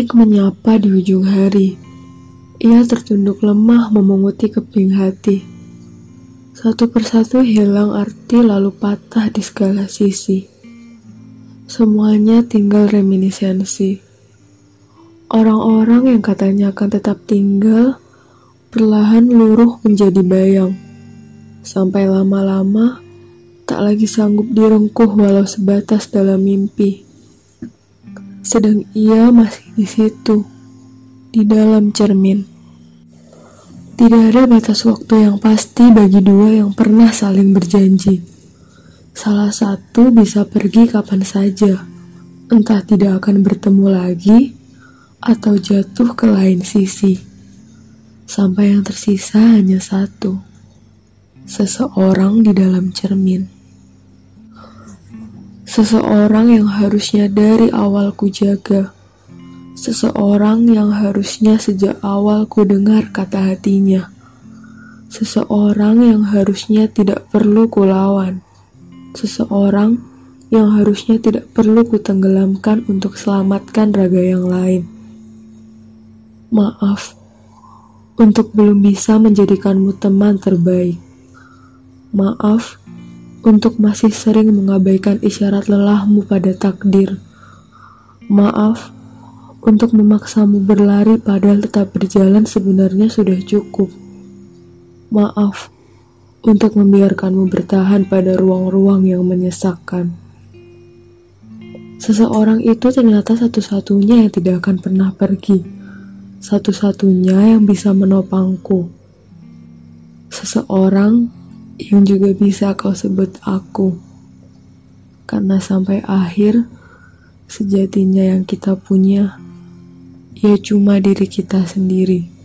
Mike menyapa di ujung hari. Ia tertunduk lemah memunguti keping hati. Satu persatu hilang arti lalu patah di segala sisi. Semuanya tinggal reminiscensi. Orang-orang yang katanya akan tetap tinggal, perlahan luruh menjadi bayang. Sampai lama-lama, tak lagi sanggup direngkuh walau sebatas dalam mimpi. Sedang ia masih di situ, di dalam cermin. Tidak ada batas waktu yang pasti bagi dua yang pernah saling berjanji. Salah satu bisa pergi kapan saja, entah tidak akan bertemu lagi, atau jatuh ke lain sisi. Sampai yang tersisa hanya satu, seseorang di dalam cermin. Seseorang yang harusnya dari awal ku jaga. Seseorang yang harusnya sejak awal ku dengar kata hatinya. Seseorang yang harusnya tidak perlu ku lawan. Seseorang yang harusnya tidak perlu ku tenggelamkan untuk selamatkan raga yang lain. Maaf, untuk belum bisa menjadikanmu teman terbaik. Maaf, untuk masih sering mengabaikan isyarat lelahmu pada takdir. Maaf, untuk memaksamu berlari padahal tetap berjalan sebenarnya sudah cukup. Maaf, untuk membiarkanmu bertahan pada ruang-ruang yang menyesakkan. Seseorang itu ternyata satu-satunya yang tidak akan pernah pergi. Satu-satunya yang bisa menopangku. Seseorang yang juga bisa kau sebut aku. Karena sampai akhir, sejatinya yang kita punya, ya cuma diri kita sendiri.